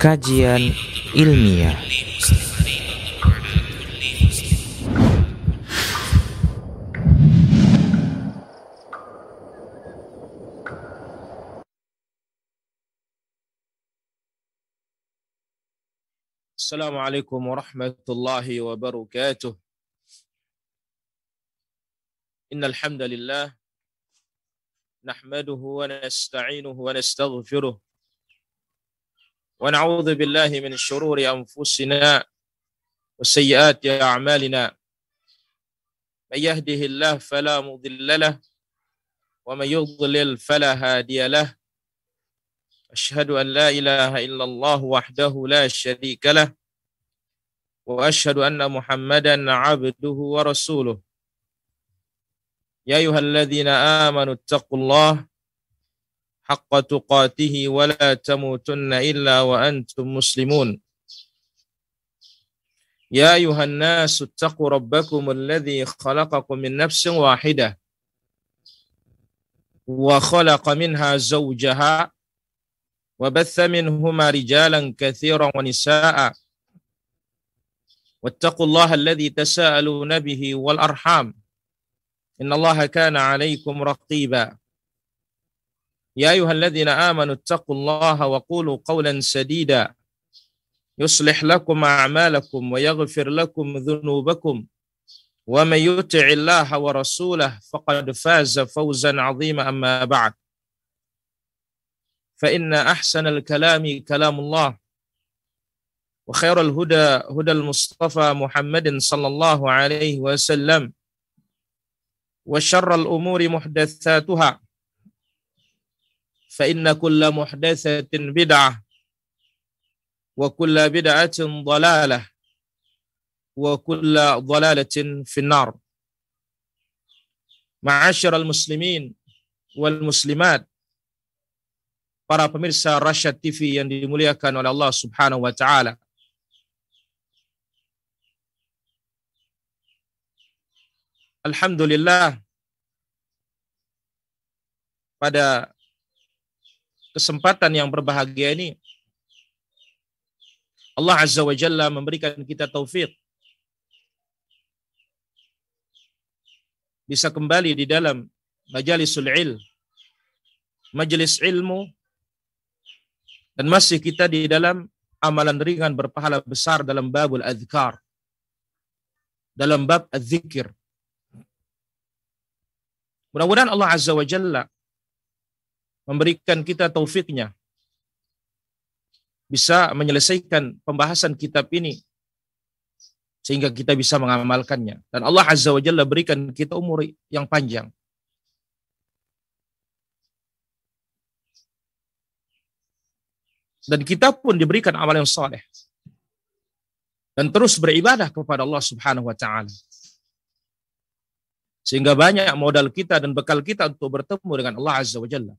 Kajian Ilmiah. Assalamualaikum warahmatullahi wabarakatuh. Innal hamdalillah nahmaduhu wa nasta'inuhu wa nastaghfiruh wa na'udzu billahi min syururi anfusina wa sayyiati a'malina may yahdihillahu fala mudhillalah wa may yudlil fala hadiyalah. Ashhadu an la ilaha illallah wahdahu la syarika lah wa ashhadu anna Muhammadan 'abduhu wa rasuluh. Ya ayyuhalladzina amanu taqullaha haqqa tuqatihi wa la tamutunna illa wa antum muslimun. Ya ayyuhan nasu taqu rabbakumul ladzi khalaqakum min nafsin wahidah wa khalaqa minha zawjaha وبث منهما رجالا كثيرا ونساء واتقوا الله الذي تساءلون به والأرحام إن الله كان عليكم رقيبا يا أيها الذين آمنوا اتقوا الله وقولوا قولا سديدا يصلح لكم أعمالكم ويغفر لكم ذنوبكم ومن يطع الله ورسوله فقد فاز فوزا عظيما أما بعد فإن أحسن الكلام كلام الله وخير الهدى هدى المصطفى محمد صلى الله عليه وسلم وشر الأمور محدثاتها فإن كل محدثة بدعة وكل بدعة ضلالة وكل ضلالة في النار. معاشر المسلمين والمسلمات, para pemirsa Rasyaad TV yang dimuliakan oleh Allah Subhanahu wa taala. Alhamdulillah, pada kesempatan yang berbahagia ini Allah Azza wa Jalla memberikan kita taufik bisa kembali di dalam majalisul ilm, majelis ilmu. Dan masih kita di dalam amalan ringan berpahala besar dalam babul adzkar, dalam bab adzikir. Mudah-mudahan Allah Azza wa Jalla memberikan kita taufiknya bisa menyelesaikan pembahasan kitab ini sehingga kita bisa mengamalkannya. Dan Allah Azza wa Jalla berikan kita umur yang panjang. Dan kita pun diberikan amal yang saleh dan terus beribadah kepada Allah Subhanahu wa taala, sehingga banyak modal kita dan bekal kita untuk bertemu dengan Allah Azza wa Jalla.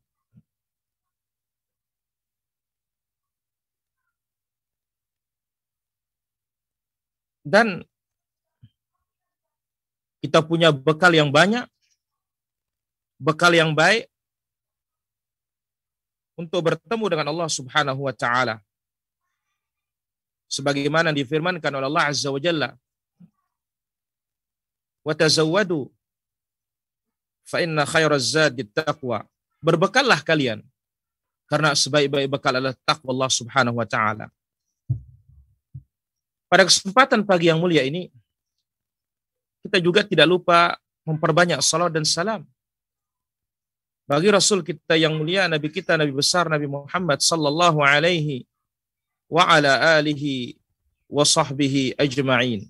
Dan kita punya bekal yang banyak, bekal yang baik untuk bertemu dengan Allah Subhanahu wa taala, sebagaimana difirmankan oleh Allah Azza wa Jalla, wa tazawwadu fa inna khairaz zadi taqwa, berbekallah kalian karena sebaik-baik bekal adalah takwa Allah Subhanahu wa taala. Pada kesempatan pagi yang mulia ini kita juga tidak lupa memperbanyak salawat dan salam bagi Rasul kita yang mulia, Nabi kita, Nabi besar, Nabi Muhammad sallallahu alaihi wa ala alihi wa sahbihi ajma'in.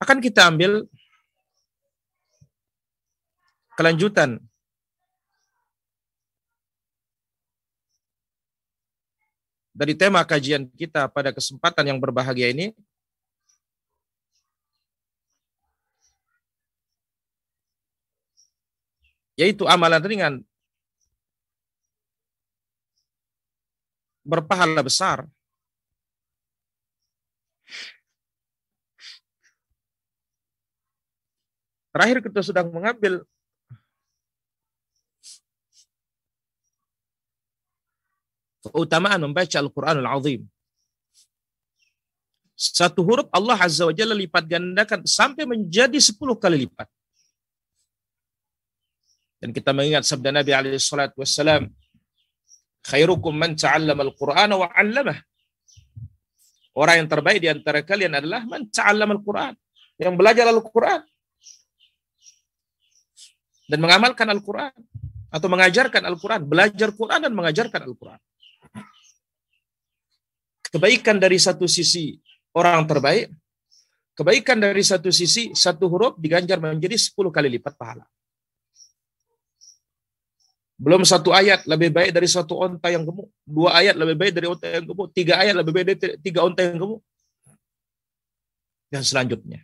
Akan kita ambil kelanjutan dari tema kajian kita pada kesempatan yang berbahagia ini, yaitu amalan ringan berpahala besar Terakhir kita sedang mengambil keutamaan membaca Al-Quranul Azim. Satu huruf Allah Azza wa Jalla lipat gandakan sampai menjadi 10 kali lipat. Dan kita mengingat sabda Nabi alaihi salatu wassalam, khairukum man ta'allama al-Qur'ana wa 'allamah. Orang yang terbaik di antara kalian adalah man ta'allama al-Qur'an, yang belajar Al-Qur'an dan mengamalkan Al-Qur'an atau mengajarkan Al-Qur'an, belajar Qur'an dan mengajarkan Al-Qur'an. Kebaikan dari satu sisi orang terbaik, kebaikan dari satu sisi, satu huruf diganjar menjadi 10 kali lipat pahala. Belum satu ayat lebih baik dari satu onta yang gemuk, dua ayat lebih baik dari onta yang gemuk, tiga ayat lebih baik dari tiga onta yang gemuk, dan selanjutnya.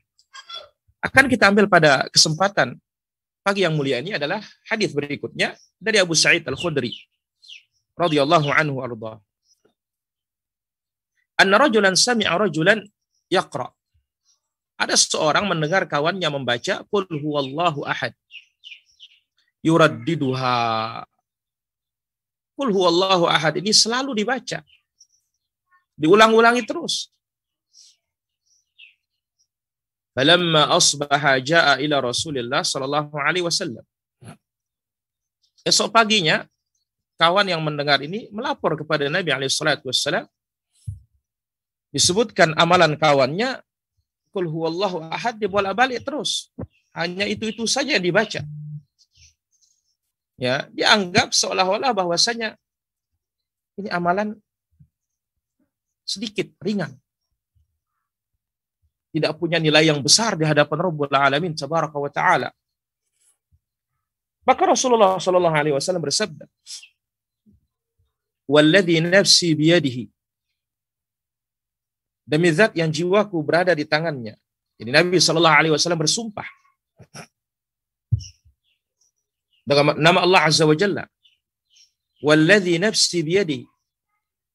Akan kita ambil pada kesempatan pagi yang mulia ini adalah hadis berikutnya dari Abu Sa'id Al-Khudri radhiyallahu anhu arda. Anna rajulan sami'a rajulan yaqra. Ada seorang mendengar kawannya membaca qul huwallahu ahad. Yuraddiduha. Qul huwallahu ahad ini selalu dibaca. Diulang-ulangi terus. Falamma asbaha jaa ila Rasulillah sallallahu alaihi wasallam. Esok paginya kawan yang mendengar ini melapor kepada Nabi alaihi salatu wassalam. Disebutkan amalan kawannya qul huwallahu ahad dibolak-balik terus, hanya itu-itu saja yang dibaca. Ya, dia anggap seolah-olah bahwasanya ini amalan sedikit, ringan. Tidak punya nilai yang besar di hadapan Rabbul Alamin tabaraka wa taala. Maka Rasulullah sallallahu alaihi wasallam bersabda, "Walladzi nafsi biyadihi." Demi zat yang jiwaku berada di tangannya. Jadi Nabi Shallallahu Alaihi Wasallam bersumpah dengan nama Allah Azza wa Jalla. Walladzi nafsi biyadi.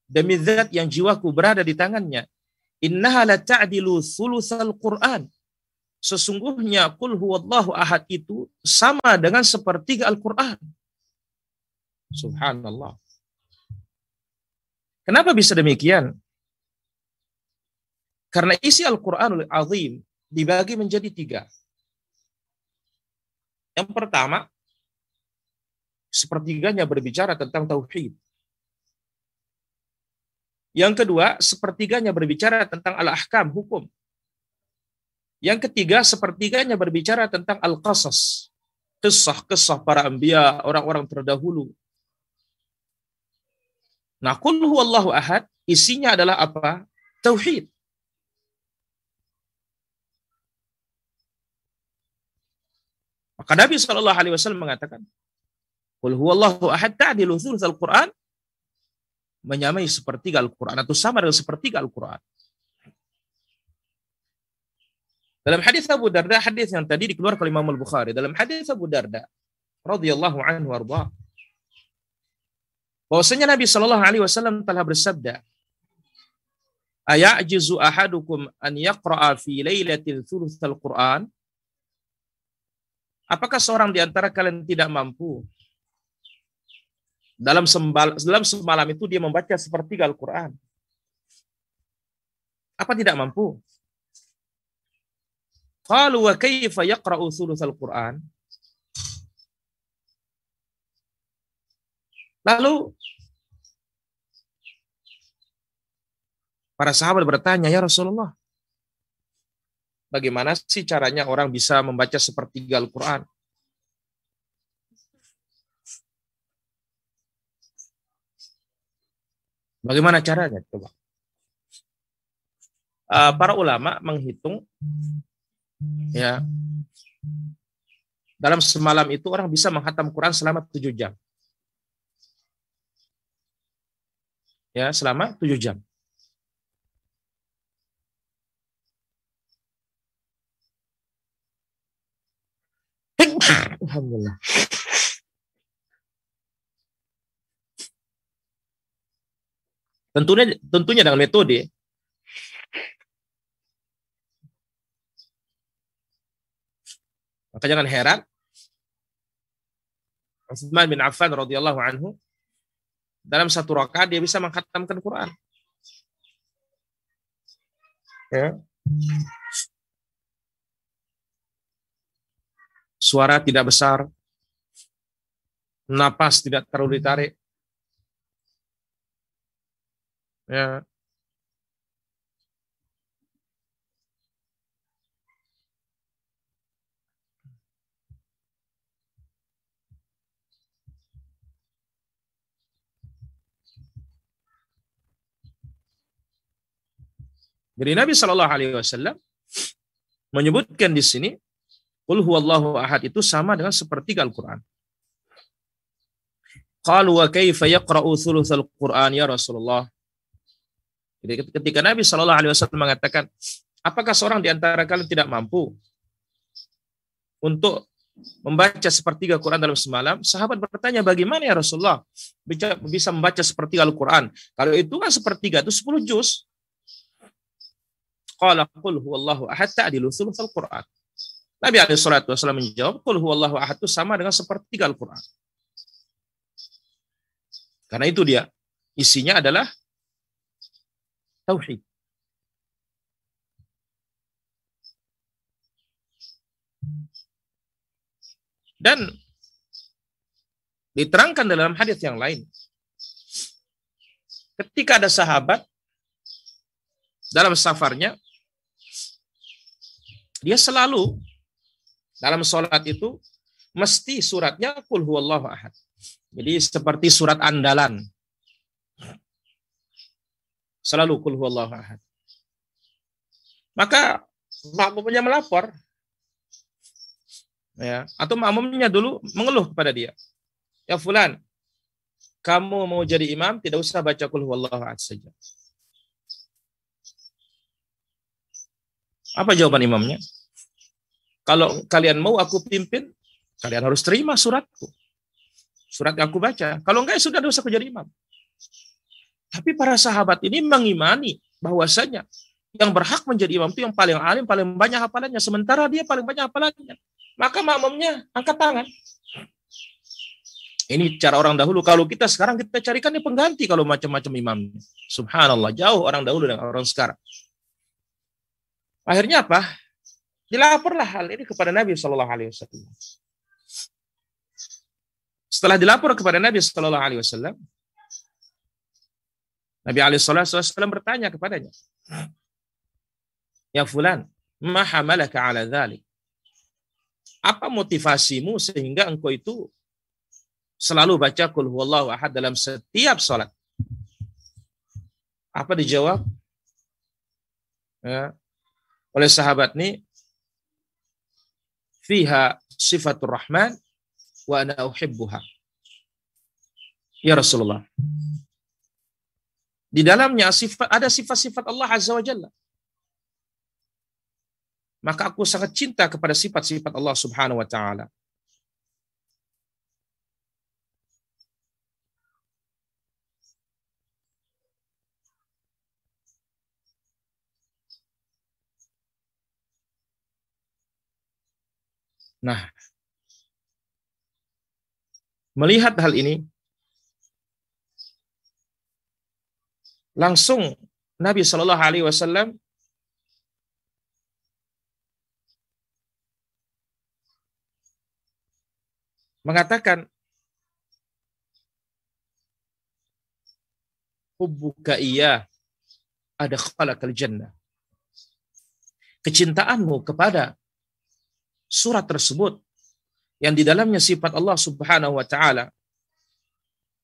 Demi zat yang jiwaku berada di tangannya. Innaha la ta'dilu thulutsal Qur'an. Sesungguhnya qul huwallahu ahad itu sama dengan sepertiga Al-Qur'an. Subhanallah. Kenapa bisa demikian? Karena isi Al-Quranul Azim dibagi menjadi 3. Yang pertama, sepertiganya berbicara tentang Tauhid. Yang kedua, sepertiganya berbicara tentang Al-Ahkam, hukum. Yang ketiga, sepertiganya berbicara tentang Al-Qasas, kisah-kisah para anbiya, orang-orang terdahulu. Nah, qul huwallahu ahad, isinya adalah apa? Tauhid. Maka Nabi Shallallahu Alaihi Wasallam mengatakan, "Qul huwallahu ahad ta'dilu thulutsal Qur'an," menyamai sepertiga Al-Quran atau sama dengan sepertiga Al-Quran. Dalam hadis Abu Darda, hadis yang tadi dikeluarkan oleh Imam Al-Bukhari, dalam hadis Abu Darda, radhiyallahu anhu warda, bahwasanya Nabi Shallallahu Alaihi Wasallam telah bersabda, "Ayajizu ahadukum an yaqra'a fi lailatin thulutsal Qur'an?" Apakah seorang di antara kalian tidak mampu dalam semalam itu dia membaca sepertiga Al-Quran? Apa tidak mampu? Qalu wa kaifa yaqra'u thulutsal Qur'an? Lalu para sahabat bertanya, "Ya Rasulullah, bagaimana sih caranya orang bisa membaca sepertiga Al-Quran?" Bagaimana caranya? Coba. Para ulama menghitung, ya, dalam semalam itu orang bisa menghatam Quran selama 7 jam. Ya, selama 7 jam. Alhamdulillah. Tentunya dengan metode Maka jangan heran Utsman bin Affan radhiyallahu anhu dalam satu rakaat dia bisa menghatamkan Quran. Ya. Suara tidak besar, napas tidak terlalu ditarik. Ya. Jadi Nabi Shallallahu Alaihi Wasallam menyebutkan di sini, "Qul huwallahu ahad" itu sama dengan sepertiga Al-Quran. Qalu wa kaifa yaqra'u thulutsal Quran ya Rasulullah. Jadi ketika Nabi Shallallahu Alaihi Wasallam mengatakan, apakah seorang di antara kalian tidak mampu untuk membaca sepertiga Quran dalam semalam? Sahabat bertanya, bagaimana ya Rasulullah bisa membaca sepertiga Al-Quran? Kalau itu kan sepertiga itu 10 juz. Qala qul huwallahu ahad ta'dilu thulutsal Qur'an. Nabi alaihi salatu wasallam menjawab, qul huwallahu ahad itu sama dengan sepertiga Al-Qur'an. Karena itu dia isinya adalah tauhid. Dan diterangkan dalam hadis yang lain. Ketika ada sahabat dalam safarnya, dia selalu dalam sholat itu mesti suratnya qul huwallahu ahad. Jadi seperti surat andalan. Selalu qul huwallahu ahad. Maka makmumnya melapor. Ya, atau makmumnya dulu mengeluh kepada dia. Ya fulan, kamu mau jadi imam tidak usah baca qul huwallahu ahad saja. Apa jawaban imamnya? Kalau kalian mau aku pimpin, kalian harus terima suratku. Surat yang aku baca. Kalau enggak, sudah dosa aku jadi imam. Tapi para sahabat ini mengimani bahwasanya yang berhak menjadi imam itu yang paling alim, paling banyak hafalannya. Sementara dia paling banyak hafalannya. Maka makmumnya angkat tangan. Ini cara orang dahulu. Kalau kita sekarang, kita carikan dia pengganti kalau macam-macam imamnya. Subhanallah, jauh orang dahulu dengan orang sekarang. Akhirnya apa? Dilaporlah hal ini kepada Nabi Shallallahu Alaihi Wasallam. Setelah dilapor kepada Nabi Shallallahu Alaihi Wasallam, Nabi Alaihi Wasallam bertanya kepadanya, ya fulan, ma hamalaka ala dzalik? Apa motivasimu sehingga engkau itu selalu baca qul huwallahu ahad dalam setiap sholat? Apa dijawab? Ya, oleh sahabat ini, fiha sifatur rahman wa ana uhibbuha. Ya Rasulullah, di dalamnya ada sifat-sifat Allah Azza wa Jalla. Maka aku sangat cinta kepada sifat-sifat Allah Subhanahu wa Ta'ala. Nah, melihat hal ini, langsung Nabi Shallallahu Alaihi Wasallam mengatakan, hubbuka iya adkhalakal jannah. Kecintaanmu kepada surat tersebut yang di dalamnya sifat Allah Subhanahu wa Ta'ala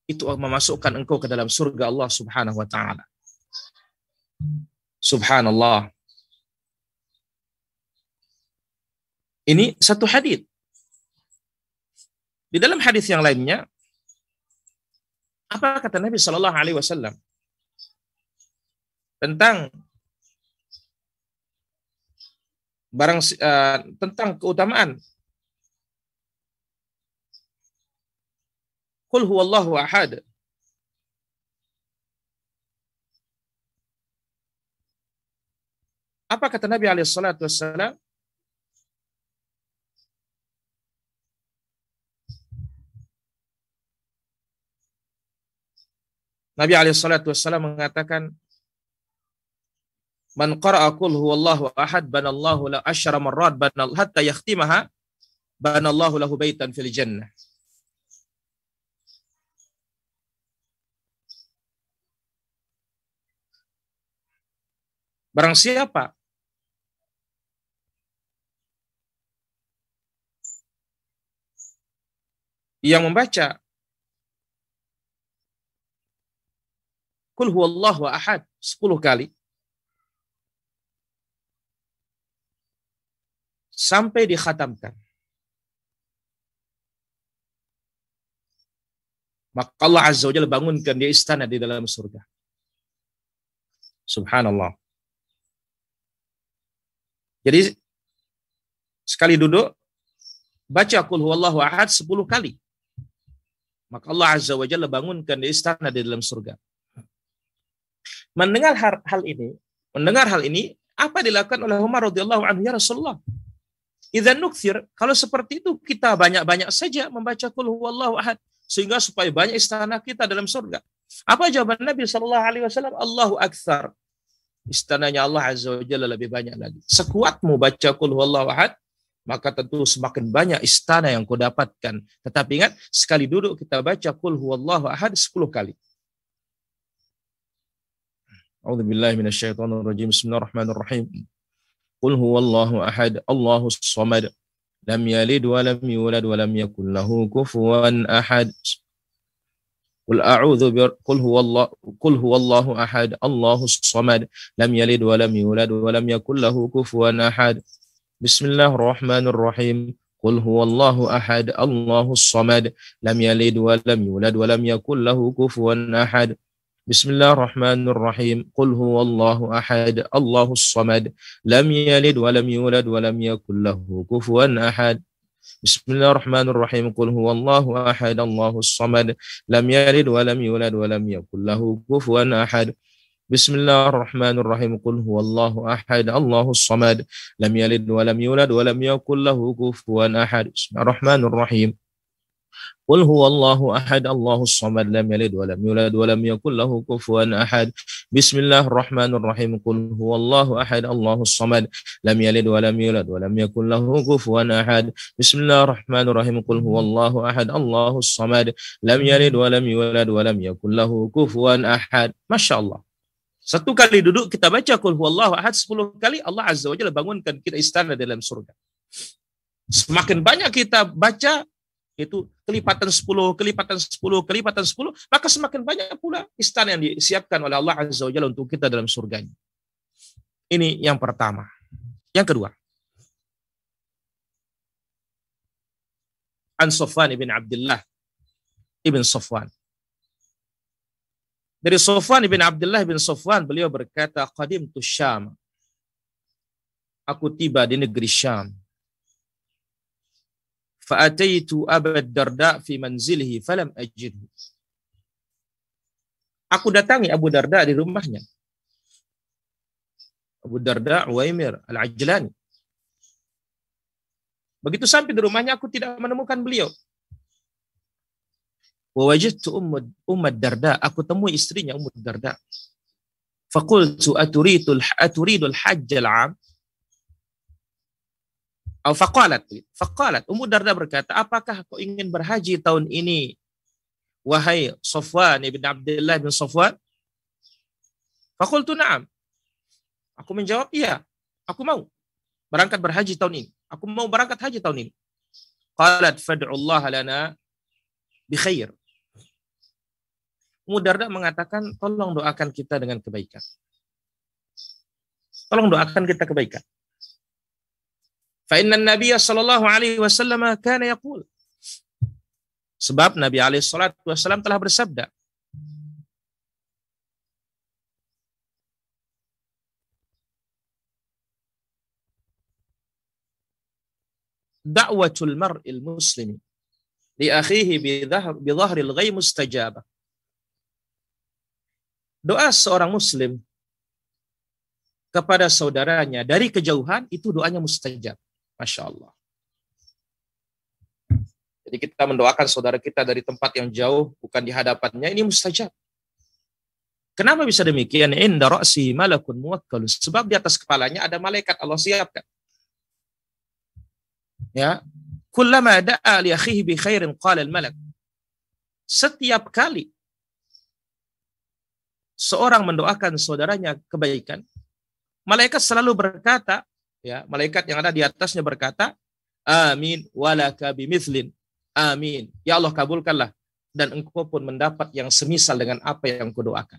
itu memasukkan engkau ke dalam surga Allah Subhanahu wa Ta'ala. Subhanallah. Ini satu hadis. Di dalam hadis yang lainnya, apa kata Nabi Shallallahu Alaihi Wasallam tentang tentang keutamaan qul huwallahu ahad? Apa kata Nabi alaihi salatu wassalam? Nabi alaihissalatu wassalam mengatakan, "Man qara'a qul huwallahu ahad banallahu la asyara marrat banal hatta yakhtimaha banallahu lahu baitan fil jannah." Barang siapa yang membaca Qul huwallahu ahad 10 kali sampai dikhatamkan, maka Allah Azza wa Jalla bangunkan dia istana di dalam surga. Subhanallah. Jadi sekali duduk baca Qul huwallahu ahad 10 kali, maka Allah Azza wa Jalla bangunkan di istana di dalam surga. Mendengar hal ini, apa dilakukan oleh Umar radhiyallahu anhu? Ya Rasulullah, idza nukthir, kalau seperti itu kita banyak-banyak saja membaca Qul huwallahu ahad sehingga supaya banyak istana kita dalam surga. Apa jawaban Nabi sallallahu alaihi wasallam? Allahu akthar. Istananya Allah Azza wa Jalla lebih banyak lagi. Sekuatmu baca Qul huwallahu ahad, maka tentu semakin banyak istana yang kau dapatkan. Tetapi ingat, sekali duduk kita baca Qul huwallahu ahad 10 kali. A'udzubillahi minasyaitonirrajim. Bismillahirrahmanirrahim. Qul huwallahu ahad, Allahus samad, lam yalid wa lam yulad wa lam yakul lahu kufuwan ahad. Qul huwallahu ahad, Allahus samad, lam yalid wa lam yulad wa lam yakul lahu kufuwan ahad. Bismillahirrahmanirrahim. Qul huwallahu ahad, Allahus samad, lam yalid wa lam yulad wa lam yakul lahu kufuwan ahad. Bismillahirrahmanirrahim. Qul huwallahu ahad, Allahus samad, lam yalid wa lam yulad wa lam yakul lahu kufuwan ahad. Bismillahirrahmanirrahim. Qul huwallahu ahad, Allahus samad, lam yalid wa lam yulad wa lam yakul lahu kufuwan ahad. Bismillahirrahmanirrahim. Qul huwallahu ahad, Allahus samad, lam yalid wa lam yulad wa lam yakul lahu kufuwan ahad. Bismillahirrahmanirrahim. Qul huwallahu ahad, Allahus samad, lam yalid wa lam yulad wa lam yakul lahu kufuwan ahad. Bismillahirrahmanirrahim. Qul huwallahu ahad, Allahus samad, lam yalid wa lam yulad wa lam yakul lahu kufuwan ahad. Bismillahirrahmanirrahim. Qul huwallahu ahad, Allahus samad, lam yalid wa lam yulad wa lam yakul lahu kufuwan ahad. Masyaallah. Satu kali duduk kita baca Qul huwallahu ahad 10 kali, Allah Azza wa Jalla bangunkan kita istana dalam surga. Semakin banyak kita baca, itu kelipatan 10, kelipatan 10, kelipatan 10, maka semakin banyak pula istana yang disiapkan oleh Allah Azza wa Jalla untuk kita dalam surganya. Ini yang pertama. Yang kedua, An Sufwan ibn Abdullah ibn Sufwan. Dari Sufwan bin Abdullah bin Sufwan, beliau berkata, "Qadimtu Syam." Aku tiba di negeri Syam. "Fa'ataitu Abu Darda fi manzilihi falam ajidhu." Aku datangi Abu Darda di rumahnya. Abu Darda Uwaimir Al-Ajlani. Begitu sampai di rumahnya, aku tidak menemukan beliau. Wajadtu Umm Darda, aku temui istrinya Umm Darda. Faqultu aturidu al-hajj al-'am? Aw faqalat Umm Darda berkata, "Apakah kau ingin berhaji tahun ini, wahai Sufwan ibn Abdullah bin Sufwan?" Faqultu na'am. Aku menjawab, "Iya, aku mau berangkat berhaji tahun ini. Aku mau berangkat haji tahun ini." Qalat fad'u Allah lana bi khair. Umm Darda mengatakan, tolong doakan kita dengan kebaikan. Tolong doakan kita kebaikan. Fa inna an-nabiy sallallahu alaihi wasallam kana yaqul. Sebab Nabi alaihi salatu wasallam telah bersabda, "Da'watul mar'il muslimi li akhihi bi dhahril ghaib mustajabah." Doa seorang muslim kepada saudaranya dari kejauhan itu doanya mustajab. Masya Allah. Jadi kita mendoakan saudara kita dari tempat yang jauh, bukan di hadapannya, ini mustajab. Kenapa bisa demikian? Inda ra'si malakun muwakkal. Sebab di atas kepalanya ada malaikat Allah siapkan. Ya, kullama da'a li akhihi bi khairin qala al malak. Setiap kali seorang mendoakan saudaranya kebaikan, malaikat selalu berkata, ya, malaikat yang ada di atasnya berkata, amin walaka bimithlin. Amin. Ya Allah, kabulkanlah dan engkau pun mendapat yang semisal dengan apa yang kudoakan.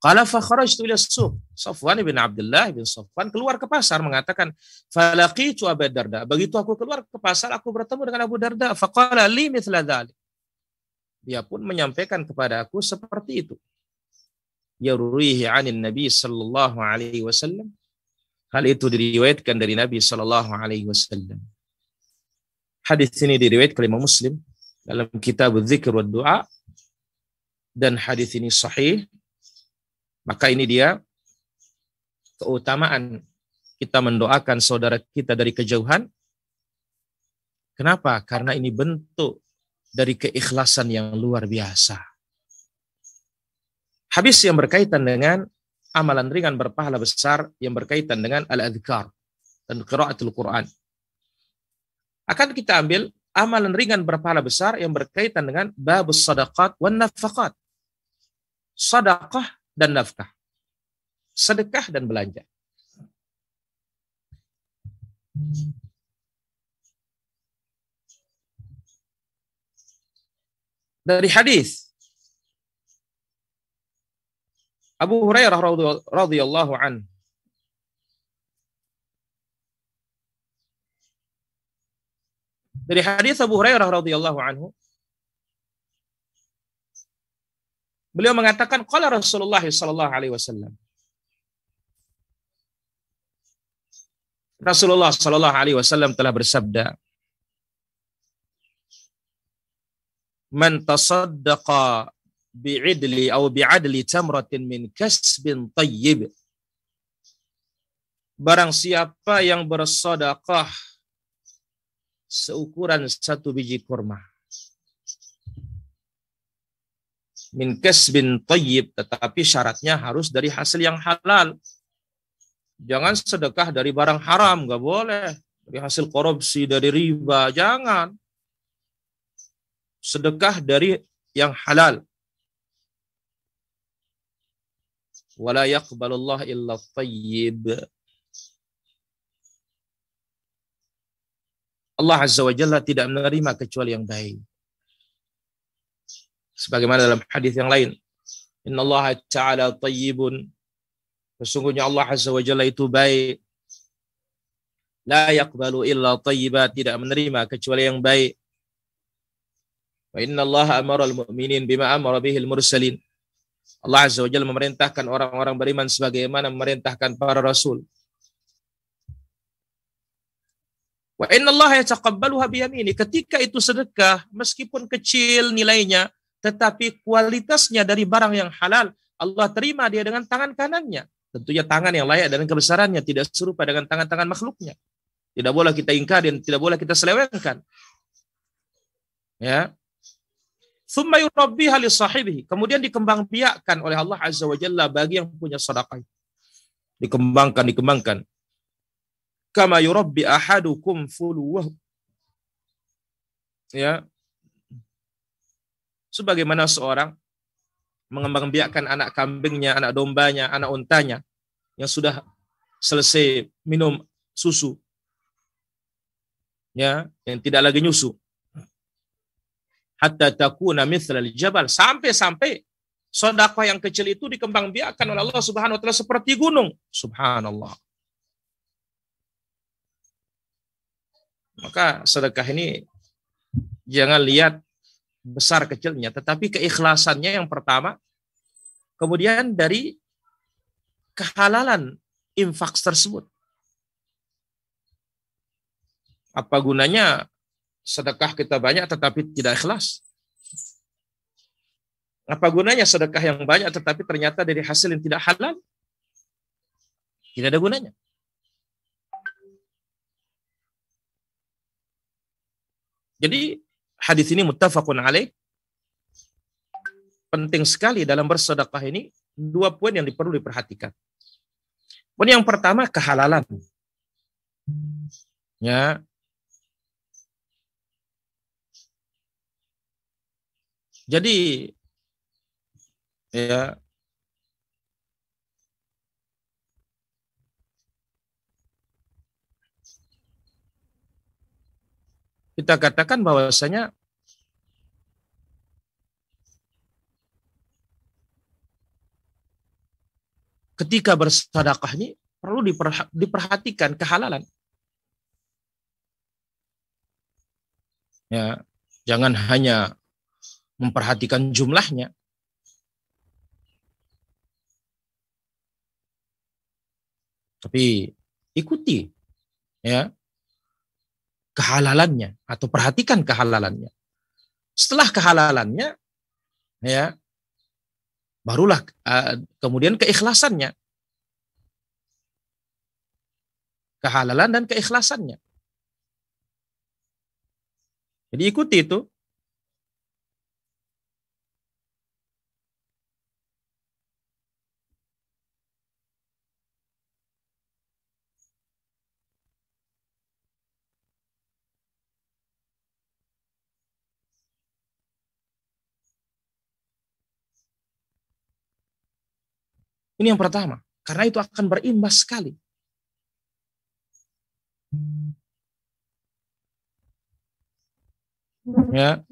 Qala fa kharajtu ila suq. Sufwan ibn Abdullah bin Sufwan keluar ke pasar mengatakan, falaqitu Abu Darda. Begitu aku keluar ke pasar, aku bertemu dengan Abu Darda. Faqala li mithla dzalik. Dia pun menyampaikan kepada aku seperti itu. Yarwihi 'anil Nabi sallallahu alaihi wasallam. Hal itu diriwayatkan dari Nabi sallallahu alaihi wasallam. Hadis ini diriwayatkan oleh Imam Muslim dalam kitab Dzikr wa Du'a dan hadis ini sahih. Maka ini dia keutamaan kita mendoakan saudara kita dari kejauhan. Kenapa? Karena ini bentuk dari keikhlasan yang luar biasa. Hadis yang berkaitan dengan amalan ringan berpahala besar yang berkaitan dengan al-adhkar dan qiraatul Quran. Akan kita ambil amalan ringan berpahala besar yang berkaitan dengan babus sadaqat wan nafaqat. Sadaqah dan nafkah, sedekah dan belanja. Dari hadis Abu Hurairah radhiyallahu anhu, beliau mengatakan, qala Rasulullah sallallahu alaihi wasallam. Rasulullah sallallahu alaihi wasallam telah bersabda, "Man tasaddaqa bi'idli aw bi'adli tamratin min kasbin thayyib." Barang siapa yang bersedekah seukuran satu biji kurma min kasbin thayyib, tetapi syaratnya harus dari hasil yang halal. Jangan sedekah dari barang haram, enggak boleh. Dari hasil korupsi, dari riba, jangan. Sedekah dari yang halal. Wala yaqbalullah illa thayyib. Allah Azza wa Jalla tidak menerima kecuali yang baik. Sebagaimana dalam hadis yang lain, innallaha ta'ala thayyibun, sesungguhnya Allah Azza wa Jalla itu baik, la yaqbalu illa thayyibat, tidak menerima kecuali yang baik, wa innallaha amara al-mu'minin bima amara bihil mursalin, Allah Azza wa Jalla memerintahkan orang-orang beriman sebagaimana memerintahkan para rasul, wa innallaha yataqabbaluha biyamini, ketika itu sedekah meskipun kecil nilainya tetapi kualitasnya dari barang yang halal, Allah terima dia dengan tangan kanannya. Tentunya tangan yang layak dan kebesarannya tidak serupa dengan tangan-tangan makhluknya. Tidak boleh kita ingkari dan tidak boleh kita selewengkan. Ya. Tsumma yurabbiha li sahibihi. Kemudian dikembangbiakkan oleh Allah Azza wa Jalla bagi yang punya sedekah. Dikembangkan. Kama yurabbi ahadukum fuluwahu. Ya. Sebagaimana seorang mengembangbiakkan anak kambingnya, anak dombanya, anak untanya yang sudah selesai minum susu, ya, yang tidak lagi nyusu. Hatta takuna mithlal jabal, sampai-sampai sedekah yang kecil itu dikembangbiakkan oleh Allah Subhanahu wa taala seperti gunung. Subhanallah. Maka sedekah ini jangan lihat besar kecilnya, tetapi keikhlasannya yang pertama, kemudian dari kehalalan infak tersebut. Apa gunanya sedekah kita banyak tetapi tidak ikhlas? Apa gunanya sedekah yang banyak tetapi ternyata dari hasil yang tidak halal? Tidak ada gunanya. Jadi hadis ini muttafaqun alaih penting sekali dalam bersedekah ini, dua poin yang perlu diperhatikan. Poin yang pertama, kehalalan. Ya. Jadi ya, kita katakan bahwasanya ketika bersedekah ini perlu diperhatikan kehalalan. Ya, jangan hanya memperhatikan jumlahnya. Tapi ikuti ya kehalalannya atau perhatikan kehalalannya. Setelah kehalalannya ya barulah kemudian keikhlasannya. Kehalalan dan keikhlasannya. Jadi ikuti itu. Ini yang pertama, karena itu akan berimbas sekali. Ya.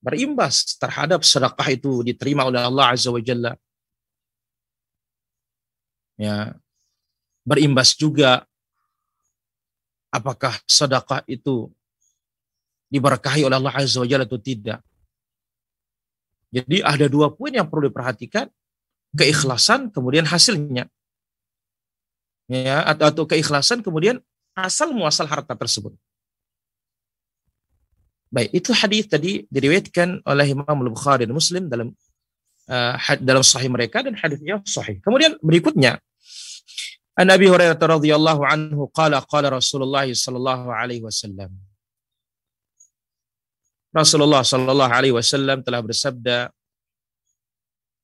Berimbas terhadap sedekah itu diterima oleh Allah Azza wa Jalla. Ya. Berimbas juga apakah sedekah itu diberkahi oleh Allah Azza wa Jalla atau tidak. Jadi ada dua poin yang perlu diperhatikan, keikhlasan kemudian hasilnya. Ya, atau keikhlasan kemudian asal muasal harta tersebut. Baik, itu hadis tadi diriwayatkan oleh Imam Al-Bukhari dan Muslim dalam dalam sahih mereka dan hadisnya sahih. Kemudian berikutnya An Abi Hurairah radhiyallahu anhu qala qala Rasulullah sallallahu alaihi wasallam. Rasulullah sallallahu alaihi wasallam telah bersabda,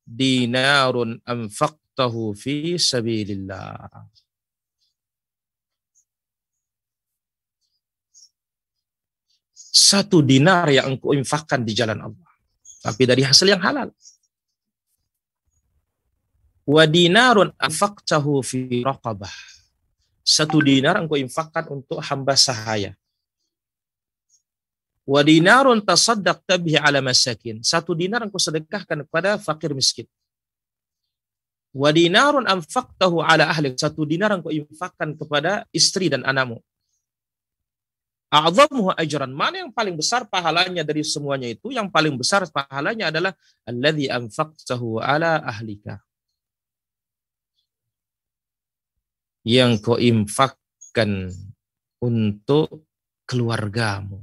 dinarun anfaqtahu fi sabilillah. Satu dinar yang engkau infakkan di jalan Allah, tapi dari hasil yang halal. Wa dinarun anfaqtahu fi raqabah. Satu dinar engkau infakkan untuk hamba sahaya. Wa dinarun tasaddaqta bihi ala masakin. Satu dinar engkau sedekahkan kepada fakir miskin. Wa dinarun anfaqtahu ala ahlik. Satu dinar engkau infakkan kepada istri dan anakmu. A'zamuhu ajran. Mana yang paling besar pahalanya dari semuanya itu? Yang paling besar pahalanya adalah alladzi anfaqtahu ala ahlika. Yang kau infakkan untuk keluargamu.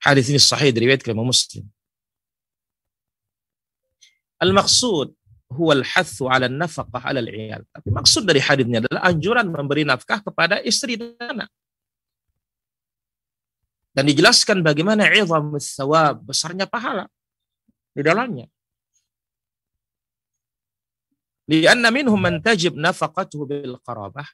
Hadis ini sahih diriwayatkan oleh Muslim. Al-maqsud huwa al-hathu 'ala an-nafaqah 'ala al-'iyal. Tapi maksud dari hadisnya adalah anjuran memberi nafkah kepada istri dan anak. Dan dijelaskan bagaimana 'idhamus thawab, besarnya pahala di dalamnya. Li'anna minhum man tajib nafaqatuhu bil qarabah.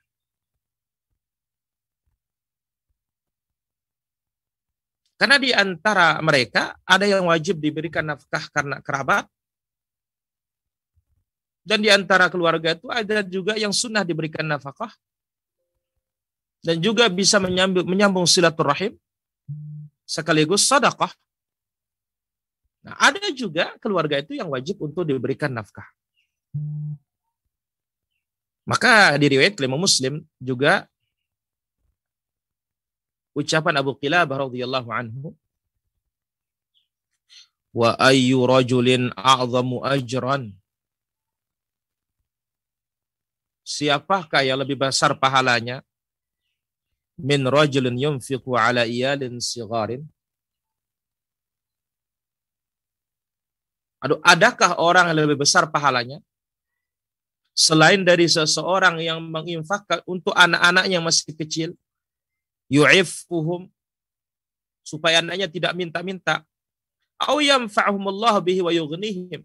Karena di antara mereka ada yang wajib diberikan nafkah karena kerabat, dan di antara keluarga itu ada juga yang sunnah diberikan nafkah, dan juga bisa menyambung silaturahim sekaligus sedekah. Nah, ada juga keluarga itu yang wajib untuk diberikan nafkah. Maka diriwayatkan oleh Muslim juga ucapan Abu Qilabah radhiyallahu anhu, wa ayyu rajulin a'zamu ajran. Siapakah yang lebih besar pahalanya? Min rajulin yunfiqu ala iyalin sigharin. Aduh, adakah orang yang lebih besar pahalanya selain dari seseorang yang menginfakkan untuk anak-anaknya yang masih kecil? Yu'iffuhum, supaya anaknya tidak minta-minta. Au yanfa'uhumullahu bihi wa yughnihim.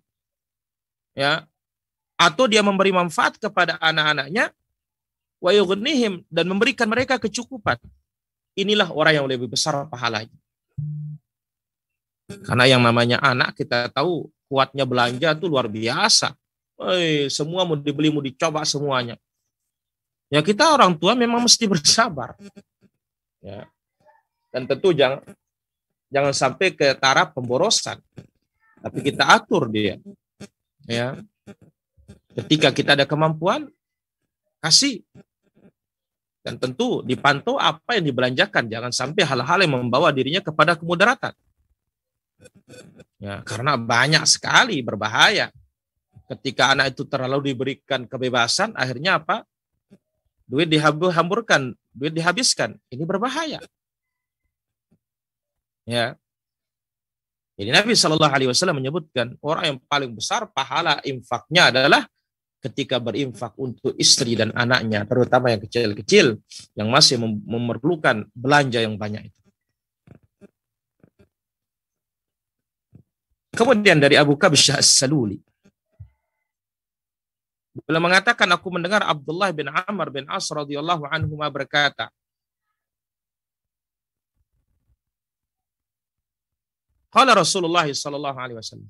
Ya. Atau dia memberi manfaat kepada anak-anaknya wa yughnihim, dan memberikan mereka kecukupan. Inilah orang yang lebih besar pahalanya. Karena yang namanya anak kita tahu kuatnya belanja itu luar biasa. Semua mau dibeli, mau dicoba semuanya. Ya kita orang tua memang mesti bersabar. Ya. Dan tentu jangan sampai ke taraf pemborosan. Tapi kita atur dia. Ya. Ketika kita ada kemampuan, kasih. Dan tentu dipantau apa yang dibelanjakan. Jangan sampai hal-hal yang membawa dirinya kepada kemudaratan. Ya, karena banyak sekali berbahaya. Ketika anak itu terlalu diberikan kebebasan, akhirnya apa? Duit dihamburkan, duit dihabiskan. Ini berbahaya. Ya. Jadi Nabi Shallallahu Alaihi Wasallam menyebutkan orang yang paling besar pahala infaknya adalah ketika berinfak untuk istri dan anaknya, terutama yang kecil-kecil yang masih memerlukan belanja yang banyak itu. Kemudian dari Abu Qilabah As-Saluli, beliau mengatakan, aku mendengar Abdullah bin Amr bin Ash radhiyallahu anhuma berkata, qala Rasulullah sallallahu alaihi wasallam,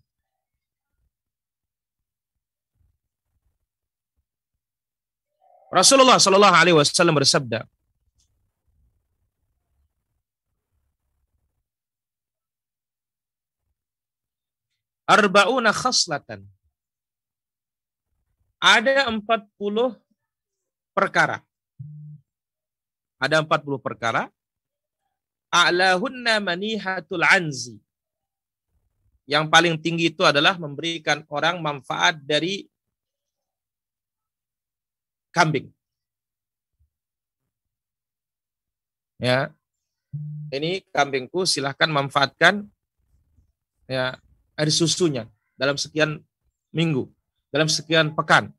Rasulullah sallallahu alaihi wasallam bersabda, arba'una khaslatan, ada 40 perkara. Ada 40 perkara. A'lahunna manihatul anzi. Yang paling tinggi itu adalah memberikan orang manfaat dari kambing. Ya. Ini kambingku, silahkan manfaatkan ya air susunya dalam sekian minggu, dalam sekian pekan,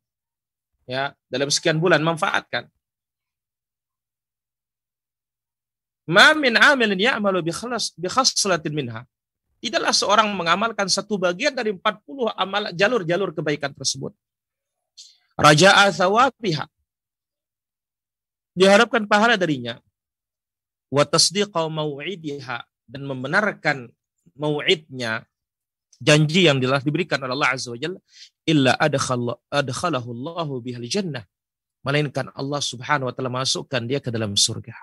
ya, dalam sekian bulan, manfaatkan. Ma min 'amilin ya'malu bi khaslatin minha. Tidaklah seorang mengamalkan satu bagian dari 40 amal jalur-jalur kebaikan tersebut. Raja'a thawabiha, diharapkan pahala darinya. Wa tasdiqa mau'idiha, dan membenarkan mau'idnya, janji yang diberikan oleh Allah Azza wa Jalla. Illa adkhalahu Allahu bihal jannah, melainkan Allah Subhanahu wa taala masukkan dia ke dalam surga.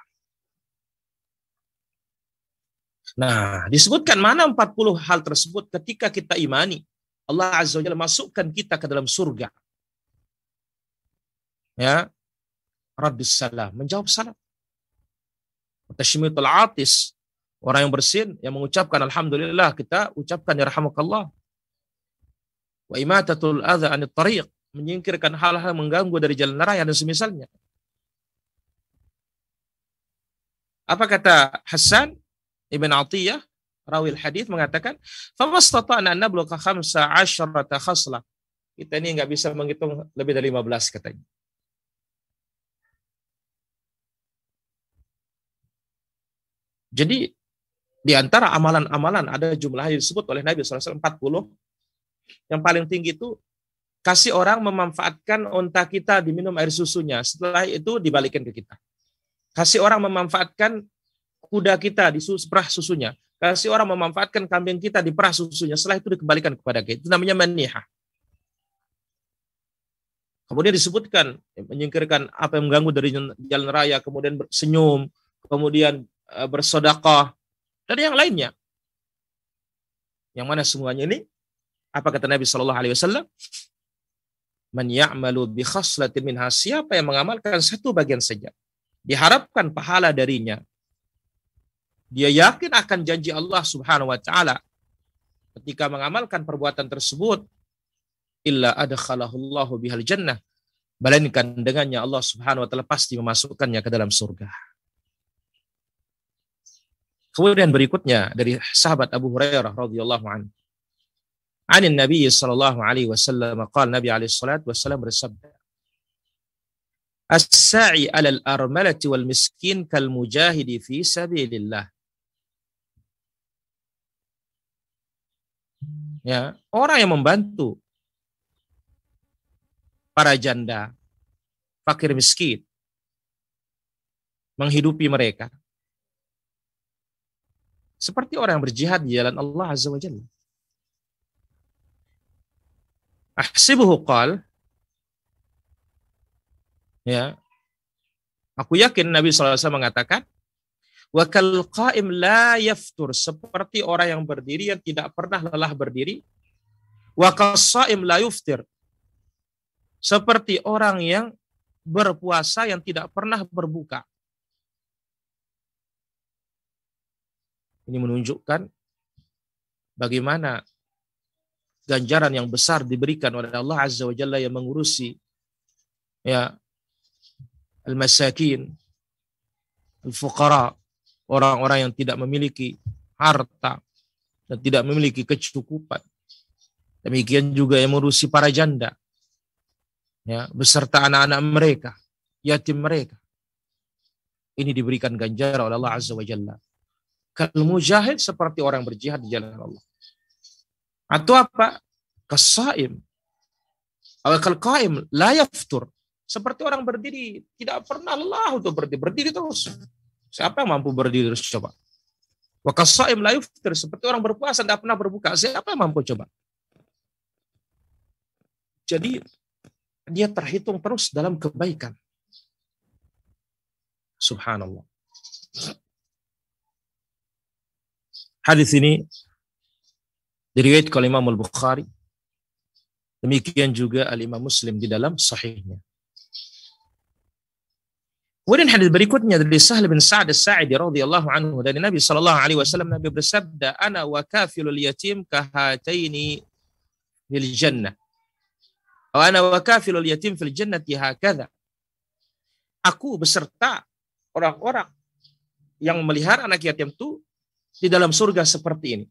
Nah, disebutkan mana 40 hal tersebut ketika kita imani Allah Azza wa Jalla masukkan kita ke dalam surga. Ya. Raddus salam, menjawab salam. Tashmitul atis, orang yang bersin yang mengucapkan alhamdulillah, kita ucapkan ya rahmakallah. Wa imatatul adza 'anil tariq, menyingkirkan hal-hal mengganggu dari jalan raya dan semisalnya. Apa kata Hasan ibn Athiyah rawi hadis mengatakan, "Fawastata'na an nablugha 15 khaslah." Kita ini nggak bisa menghitung lebih dari 15 katanya. Jadi di antara amalan-amalan ada jumlah yang disebut oleh Nabi SAW 40. Yang paling tinggi itu kasih orang memanfaatkan unta kita diminum air susunya. Setelah itu dibalikin ke kita. Kasih orang memanfaatkan kuda kita diperah susunya. Kasih orang memanfaatkan kambing kita diperah susunya. Setelah itu dikembalikan kepada kita. Itu namanya manihah. Kemudian disebutkan menyingkirkan apa yang mengganggu dari jalan raya. Kemudian senyum. Kemudian bersodaqah. Dan yang lainnya, yang mana semuanya ini, apa kata Nabi Shallallahu Alaihi Wasallam? Man ya'malu bi khaslatin minha, siapa yang mengamalkan satu bagian saja, diharapkan pahala darinya. Dia yakin akan janji Allah Subhanahu Wa Taala ketika mengamalkan perbuatan tersebut. Illa adkhalahullahu bihal jannah, melainkan dengannya Allah Subhanahu Wa Taala pasti memasukkannya ke dalam surga. Kemudian berikutnya dari sahabat Abu Hurairah radhiyallahu anhu. Anin Nabi sallallahu alaihi wasallam qala, Nabi alaihi salatu wasallam bersabda, "As-sa'i 'alal armalati wal miskin kal mujahidi fi sabilillah." ya, orang yang membantu para janda, fakir miskin, menghidupi mereka seperti orang yang berjihad di jalan Allah Azza wa Jalla. Ahsibuhu qal, ya, aku yakin Nabi SAW mengatakan, wa kal qaim la yaftur, seperti orang yang berdiri yang tidak pernah lelah berdiri, wa kasaim la yuftir, seperti orang yang berpuasa yang tidak pernah berbuka. Ini menunjukkan bagaimana ganjaran yang besar diberikan oleh Allah Azza wa Jalla yang mengurusi, ya, al-masakin, al-fuqara, orang-orang yang tidak memiliki harta dan tidak memiliki kecukupan. Demikian juga yang mengurusi para janda, ya, beserta anak-anak mereka, yatim mereka. Ini diberikan ganjaran oleh Allah Azza wa Jalla. Al-mujahid, seperti orang berjihad di jalan Allah. Atau apa? Kasaim. Al-qaim la yaftur, seperti orang berdiri tidak pernah lelah untuk berdiri, berdiri terus. Siapa yang mampu berdiri terus coba? Wa kasaim la yaftur, seperti orang berpuasa tidak pernah berbuka. Siapa yang mampu coba? Jadi dia terhitung terus dalam kebaikan. Subhanallah. Hadis ini diriwayatkan oleh Imam Al-Bukhari. Demikian juga Al-Imam Muslim di dalam sahihnya. Kemudian hadis berikutnya dari Sahal bin Sa'd As-Sa'idi radhiyallahu anhu, dari Nabi sallallahu alaihi wasallam, Nabi bersabda, "Ana wa kafilul yatim kahataini fil jannah." Atau "Ana wa kafilul yatim fil jannati hakadha." Aku beserta orang-orang yang melihara anak yatim itu di dalam surga seperti ini.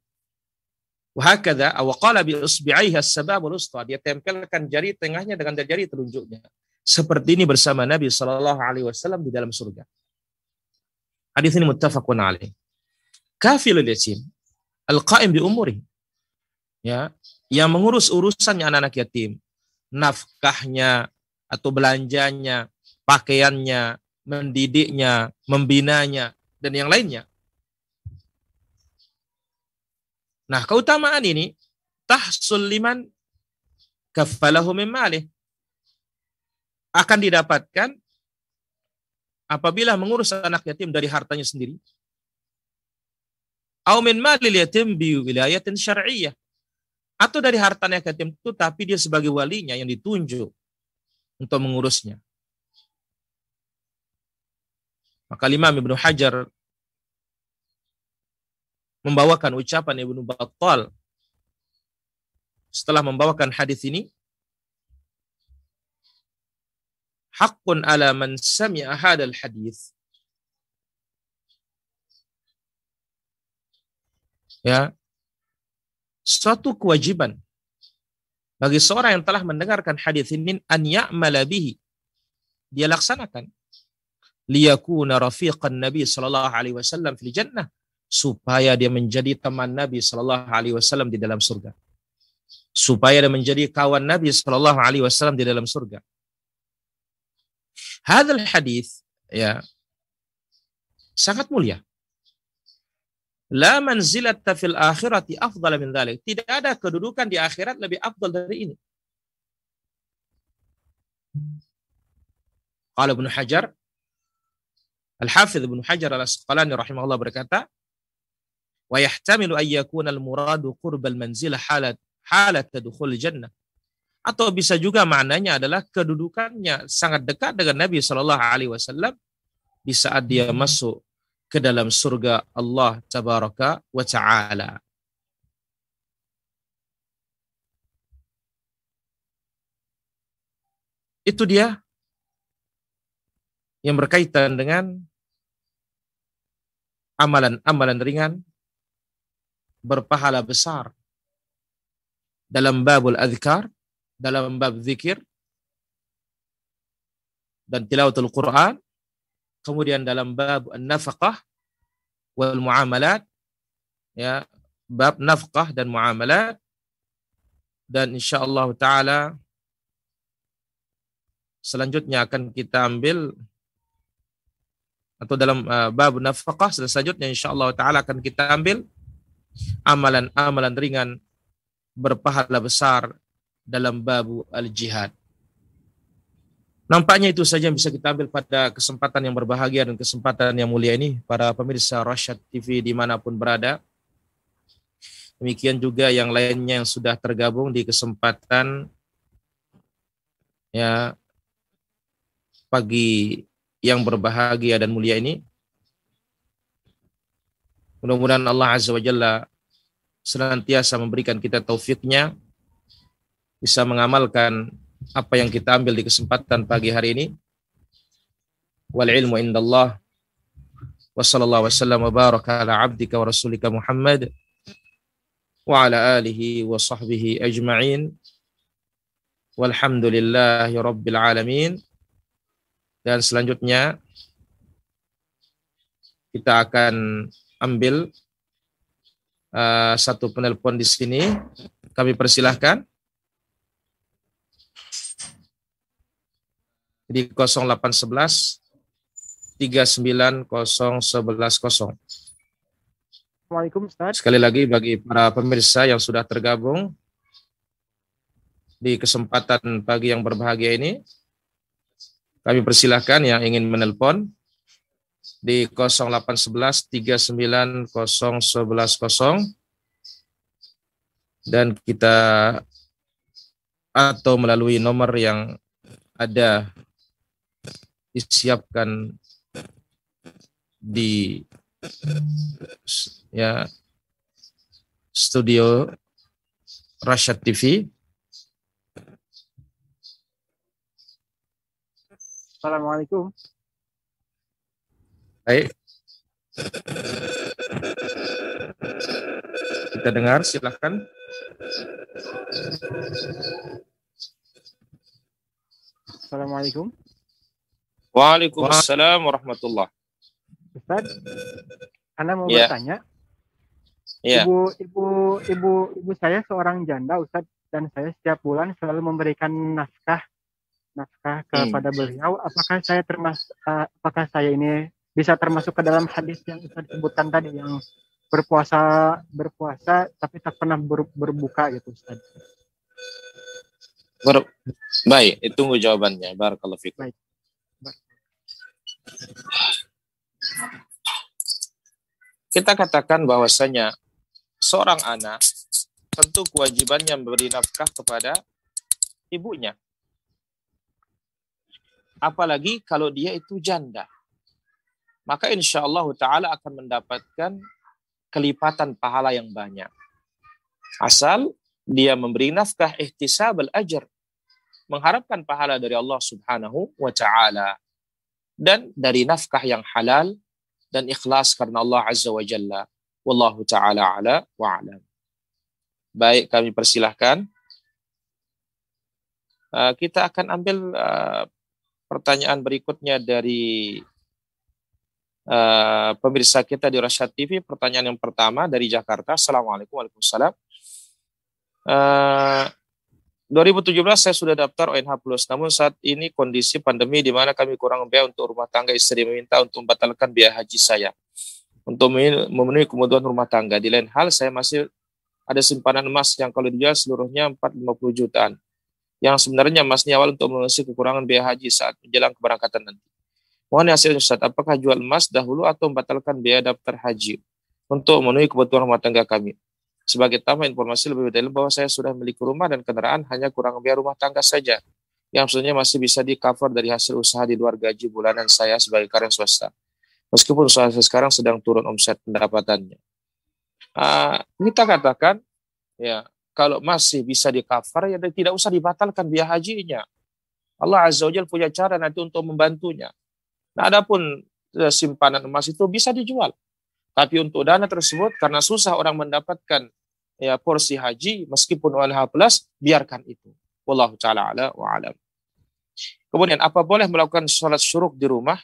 Wahakadha aw qala bi usbi'aiha as-sabab wal-usta, dia tempelkan jari tengahnya dengan jari telunjuknya. Seperti ini bersama Nabi sallallahu alaihi wasallam di dalam surga. Hadis ini muttafaqun alaih. Kafilul yatim, al-qa'im bi umuri, ya, yang mengurus urusannya anak-anak yatim, nafkahnya atau belanjanya, pakaiannya, mendidiknya, membinanya, dan yang lainnya. Nah, keutamaan ini tahsul liman kafalahu min malih, akan didapatkan apabila mengurus anak yatim dari hartanya sendiri, au min malil yatim bi wilayatin syar'iyyah, atau dari hartanya yatim itu tapi dia sebagai walinya yang ditunjuk untuk mengurusnya. Maka Imam Ibnu Hajar membawakan ucapan Ibnu Battal setelah membawakan hadis ini, haqqun ala man sami'a hadzal hadis, ya, suatu kewajiban bagi seorang yang telah mendengarkan hadis ini, an ya'mala bihi, dia laksanakan, liyakuna rafiqan nabi sallallahu alaihi wasallam fil jannah, supaya dia menjadi teman Nabi Shallallahu Alaihi Wasallam di dalam surga, supaya dia menjadi kawan Nabi Shallallahu Alaihi Wasallam di dalam surga. Hadal hadis, ya, sangat mulia. La manzilata fil akhirati afdal min dzalik, tidak ada kedudukan di akhirat lebih afdal dari ini. Qala Ibnu Hajar, Al-Hafiz bin Hajar al Asqalani rahimahullah berkata, wa yahtamilu ay yakuna al-muradu qurbal manzilah halat tadkhul jannah, atau bisa juga maknanya adalah kedudukannya sangat dekat dengan Nabi sallallahu alaihi wasallam di saat dia masuk ke dalam surga Allah tabaraka wa taala. Itu dia yang berkaitan dengan amalan-amalan ringan berpahala besar dalam babul azkar, dalam bab zikir dan tilawatul Quran, kemudian dalam bab nafkah wal muamalat, ya, bab nafkah dan muamalat, Dan insyaallah ta'ala selanjutnya akan kita ambil atau dalam bab nafkah selanjutnya insyaallah ta'ala akan kita ambil amalan-amalan ringan berpahala besar dalam bab al-jihad. Nampaknya itu saja yang bisa kita ambil pada kesempatan yang berbahagia dan kesempatan yang mulia ini, para pemirsa Rasyaad TV dimanapun berada. Demikian juga yang lainnya yang sudah tergabung di kesempatan ya pagi yang berbahagia dan mulia ini. Mudah-mudahan Allah Azza wa Jalla senantiasa memberikan kita taufiknya, bisa mengamalkan apa yang kita ambil di kesempatan pagi hari ini. Wal ilmu indallah. Wa sallallahu wasallam wa baraka ala abdika wa rasulika Muhammad wa ala alihi wa sahbihi ajma'in. Walhamdulillahi rabbil alamin. Dan selanjutnya kita akan ambil satu penelpon di sini. Kami persilahkan di 0811 390 0110. Assalamualaikum Ustaz. Sekali lagi bagi para pemirsa yang sudah tergabung di kesempatan pagi yang berbahagia ini, kami persilahkan yang ingin menelpon di 0811 390 0110 dan kita atau melalui nomor yang ada disiapkan di ya studio Rasyaad TV. Assalamualaikum. Baik. Kita dengar, silakan. Assalamualaikum. Waalaikumsalam warahmatullahi. Ustaz, Ana mau bertanya. Yeah. Ibu saya seorang janda, Ustaz, dan saya setiap bulan selalu memberikan nafkah kepada beliau. Apakah saya ini bisa termasuk ke dalam hadis yang Ustaz sebutkan tadi, yang berpuasa tapi tak pernah berbuka gitu, Ustaz? Baik, tunggu jawabannya. Barakallahu fikum. Baik. Kita katakan bahwasanya seorang anak tentu kewajibannya memberi nafkah kepada ibunya, apalagi kalau dia itu janda, maka insya Allah ta'ala akan mendapatkan kelipatan pahala yang banyak, asal dia memberi nafkah ihtisab al-ajr, mengharapkan pahala dari Allah subhanahu wa ta'ala, dan dari nafkah yang halal dan ikhlas karena Allah Azza wa Jalla. Wallahu ta'ala ala wa'alam. Baik, kami persilahkan. Kita akan ambil pertanyaan berikutnya dari pemirsa kita di Rasyaad TV. Pertanyaan yang pertama dari Jakarta. Assalamualaikum. Waalaikumsalam. 2017 saya sudah daftar ONH+, namun saat ini kondisi pandemi di mana kami kurang biaya untuk rumah tangga. Istri meminta untuk membatalkan biaya haji saya untuk memenuhi kebutuhan rumah tangga. Di lain hal, saya masih ada simpanan emas yang kalau dijual seluruhnya 450 jutaan. Yang sebenarnya emasnya awal untuk mengisi kekurangan biaya haji saat menjelang keberangkatan nanti. Mohon nasihat Ustaz, apakah jual emas dahulu atau membatalkan biaya daftar haji untuk memenuhi kebutuhan rumah tangga kami? Sebagai tambah informasi lebih detail bahwa saya sudah memiliki rumah dan kendaraan, hanya kurang biaya rumah tangga saja, yang sebenarnya masih bisa di-cover dari hasil usaha di luar gaji bulanan saya sebagai karyawan swasta. Meskipun usaha saya sekarang sedang turun omset pendapatannya. Kita katakan, ya kalau masih bisa di-cover, ya tidak usah dibatalkan biaya hajinya. Allah Azza wa Jalla punya cara nanti untuk membantunya. Nah, adapun simpanan emas itu bisa dijual. Tapi untuk dana tersebut, karena susah orang mendapatkan ya porsi haji meskipun ONH+, biarkan itu. Wallahu ta'ala ala wa'alam. Kemudian, apa boleh melakukan sholat syuruk di rumah?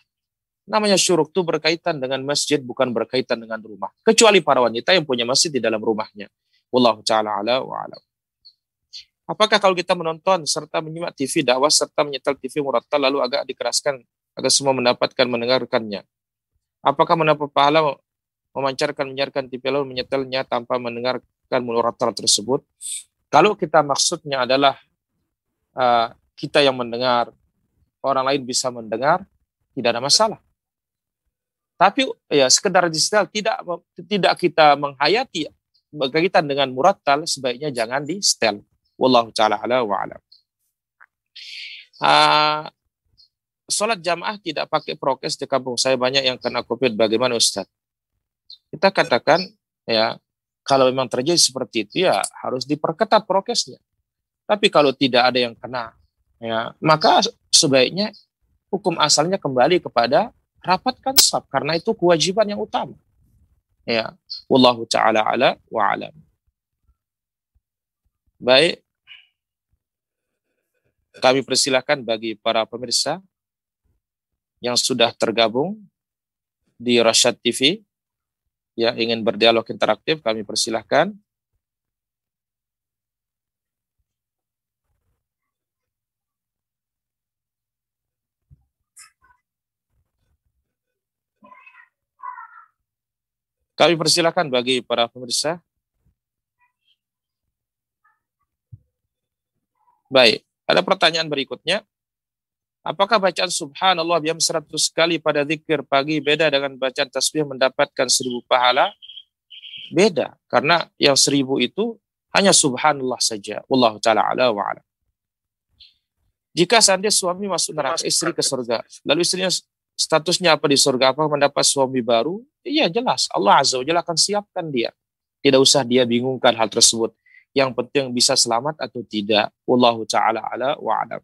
Namanya syuruk itu berkaitan dengan masjid, bukan berkaitan dengan rumah. Kecuali para wanita yang punya masjid di dalam rumahnya. Wallahu ta'ala ala wa'alam. Apakah kalau kita menonton serta menyimak TV dakwah serta menyetel TV murattal lalu agak dikeraskan agar semua mendapatkan mendengarkannya? Apakah mendapat pahala memancarkan TV lalu menyetelnya tanpa mendengarkan murattal tersebut? Kalau kita maksudnya adalah kita yang mendengar, orang lain bisa mendengar, tidak ada masalah. Tapi ya sekedar disetel, tidak kita menghayati berkaitan dengan murattal, sebaiknya jangan disetel. Wallahu ta'ala ala wa alam. Sholat jamaah tidak pakai prokes di kampung saya, banyak yang kena COVID, bagaimana Ustaz? Kita katakan ya, kalau memang terjadi seperti itu ya harus diperketat prokesnya. Tapi kalau tidak ada yang kena ya, maka sebaiknya hukum asalnya kembali kepada rapatkan saf, karena itu kewajiban yang utama. Ya, wallahu ta'ala ala wa alam. Baik, kami persilahkan bagi para pemirsa yang sudah tergabung di Rasyaad TV yang ingin berdialog interaktif, kami persilahkan. Kami persilahkan bagi para pemirsa. Baik, ada pertanyaan berikutnya. Apakah bacaan subhanallah bihamdih 100 kali pada zikir pagi beda dengan bacaan tasbih mendapatkan 1000 pahala? Beda, karena yang 1000 itu hanya subhanallah saja. Wallahu ta'ala ala wa ala. Jika seandainya suami masuk neraka, istri ke surga, lalu istrinya statusnya apa di surga? Apa mendapat suami baru? Iya jelas, Allah Azza wa Jalla akan siapkan dia. Tidak usah dia bingungkan hal tersebut. Yang penting bisa selamat atau tidak. Wallahu ta'ala ala wa'alam.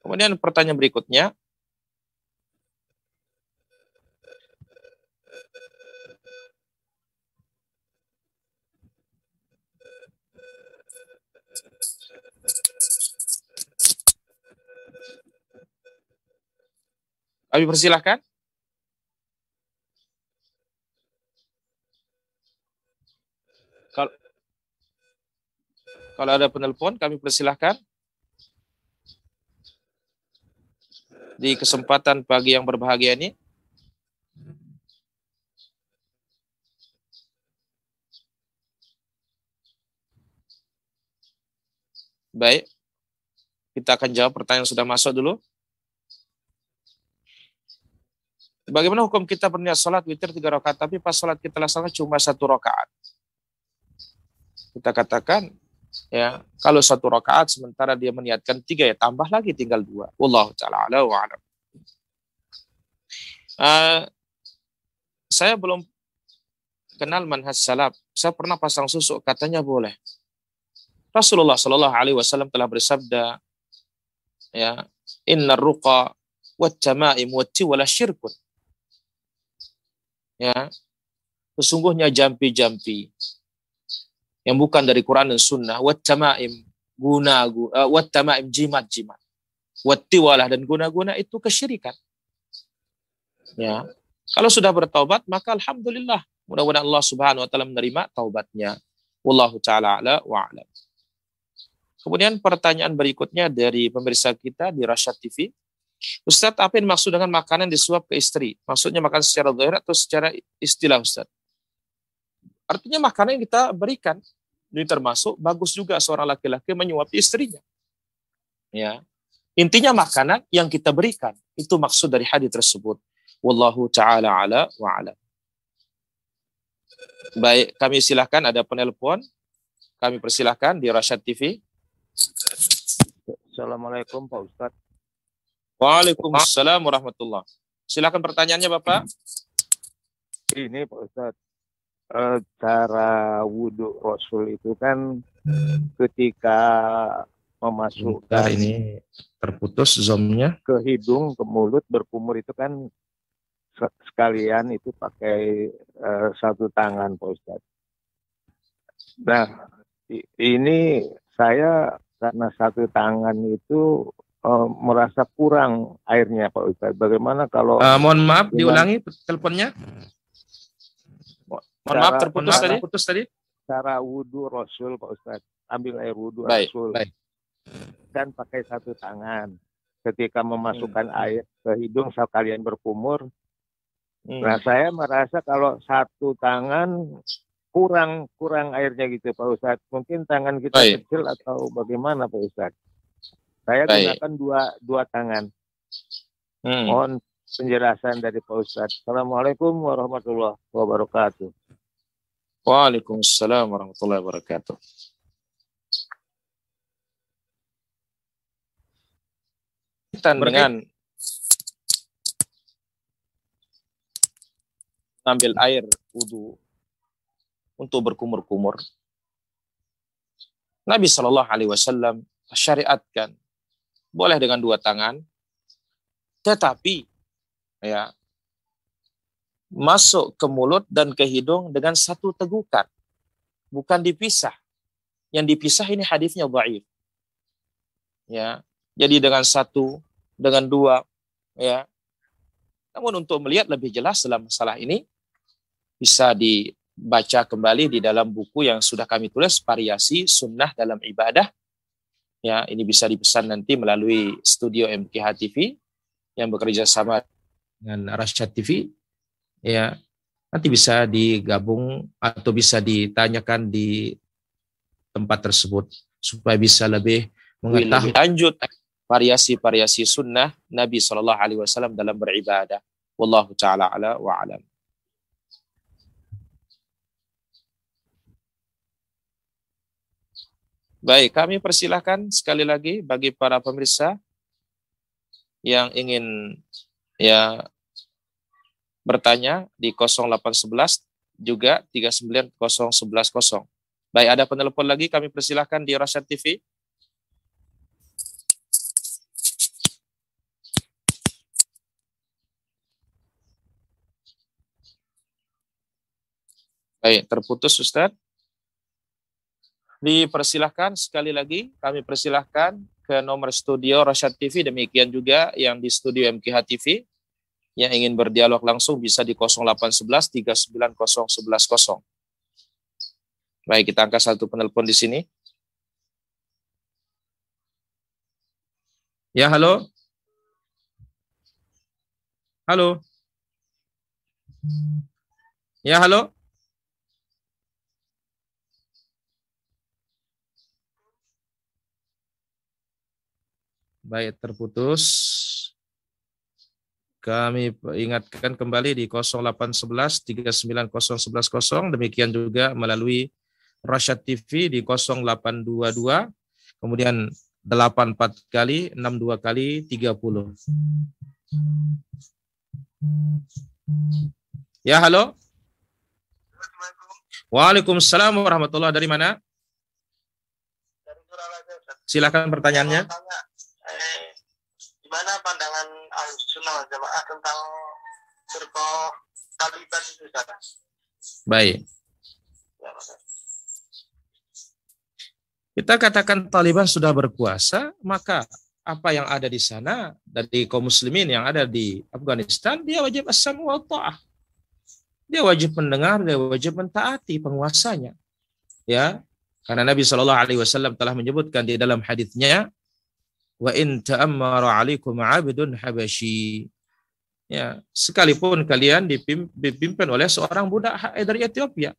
Kemudian pertanyaan berikutnya. Kami persilahkan. Kalau ada penelpon, kami persilahkan. Di kesempatan pagi yang berbahagia ini. Baik. Kita akan jawab pertanyaan yang sudah masuk dulu. Bagaimana hukum kita berniat sholat witir 3 rakaat, tapi pas sholat kita laksanakan cuma 1 rakaat? Kita katakan, ya, kalau 1 rakaat sementara dia meniatkan 3, ya tambah lagi tinggal 2. Wallahu ta'ala ala wa alam. Saya belum kenal manhaj salaf. Saya pernah pasang susuk, katanya boleh. Rasulullah Shallallahu Alaihi Wasallam telah bersabda, ya, inna ruqa wat jamaim wati wala syirkun. Ya, sesungguhnya jampi-jampi yang bukan dari Quran dan Sunnah, wat tamaim guna wat tamaim jimat-jimat, wat tiwalah dan guna-guna itu kesyirikan. Ya, kalau sudah bertaubat maka alhamdulillah, mudah-mudahan Allah Subhanahu wa taala menerima taubatnya. Wallahu taala ala wa alam. Kemudian pertanyaan berikutnya dari pemirsa kita di Rasyaad TV. Ustaz, apa yang maksud dengan makanan disuap ke istri? Maksudnya makan secara zahir atau secara istilah, Ustaz? Artinya makanan yang kita berikan, ini termasuk bagus juga seorang laki-laki menyuapi istrinya. Ya, intinya makanan yang kita berikan, itu maksud dari hadis tersebut. Wallahu ta'ala ala wa ala. Baik, kami silahkan, ada penelpon. Kami persilahkan di Rasyaad TV. Assalamualaikum Pak Ustadz. Waalaikumsalam warahmatullah. Silahkan pertanyaannya Bapak. Ini Pak Ustadz, cara wudhu Rasul itu kan ketika memasukkan ini terputus zoomnya ke hidung, ke mulut, berkumur itu kan sekalian itu pakai satu tangan, Pak Ustadz. Nah, ini saya karena satu tangan itu merasa kurang airnya, Pak Ustadz. Bagaimana kalau mohon maaf, diulangi teleponnya. Mohon maaf, terputus tadi. cara wudhu Rasul, Pak Ustadz. Ambil air wudhu Rasul. Baik. Dan pakai satu tangan. Ketika memasukkan air ke hidung saat kalian berkumur. Nah, saya merasa kalau satu tangan kurang airnya gitu, Pak Ustadz. Mungkin tangan kita kecil atau bagaimana, Pak Ustadz? Saya gunakan dua tangan. Mohon penjelasan dari Pak Ustadz. Assalamualaikum warahmatullahi wabarakatuh. Waalaikumsalam warahmatullahi wabarakatuh. Kita dengan ambil air wudhu untuk berkumur-kumur. Nabi Shallallahu Alaihi Wasallam syariatkan boleh dengan dua tangan, tetapi ya, masuk ke mulut dan ke hidung dengan satu tegukan, bukan dipisah. Yang dipisah ini hadisnya dhaif. Ya, jadi dengan satu, dengan dua, ya. Namun untuk melihat lebih jelas dalam masalah ini bisa dibaca kembali di dalam buku yang sudah kami tulis, Variasi Sunnah dalam Ibadah. Ya, ini bisa dipesan nanti melalui studio MKH TV yang bekerja sama dengan Rasyaad TV, ya, nanti bisa digabung atau bisa ditanyakan di tempat tersebut supaya bisa lebih mengetahui lanjut variasi-variasi sunnah Nabi Shallallahu Alaihi Wasallam dalam beribadah. Wallahu taala ala wa alam. Baik, kami persilahkan sekali lagi bagi para pemirsa yang ingin ya bertanya di 0811 juga 3901100. Baik, ada penelpon lagi, kami persilahkan di Rasyaad TV. Baik, terputus Ustaz. Dipersilahkan sekali lagi, kami persilahkan ke nomor studio Rasyaad TV, demikian juga yang di studio MKH TV. Yang ingin berdialog langsung bisa di 0811 3901100. Baik, kita angkat satu penelpon di sini. Ya, halo. Halo. Ya, halo. Baik, terputus. Kami ingatkan kembali di 0811 3901100. Demikian juga melalui Rasyaad TV di 0822 kemudian 84 kali 62 kali 30. Ya, halo. Waalaikumsalam warahmatullahi. Dari mana? Silakan pertanyaannya. Gimana pandangan Ahlussunnah Jamaah tentang firqah Taliban itu sana? Baik. Kita katakan Taliban sudah berkuasa, maka apa yang ada di sana dari kaum muslimin yang ada di Afghanistan, dia wajib as-sam'u wa ta'ah. Dia wajib mendengar, dia wajib mentaati penguasanya. Ya, karena Nabi Shallallahu Alaihi Wasallam telah menyebutkan di dalam hadisnya, wa in ta'ammara 'alaikum 'abdun habasyi, ya, sekalipun kalian dipimpin oleh seorang budak dari Ethiopia.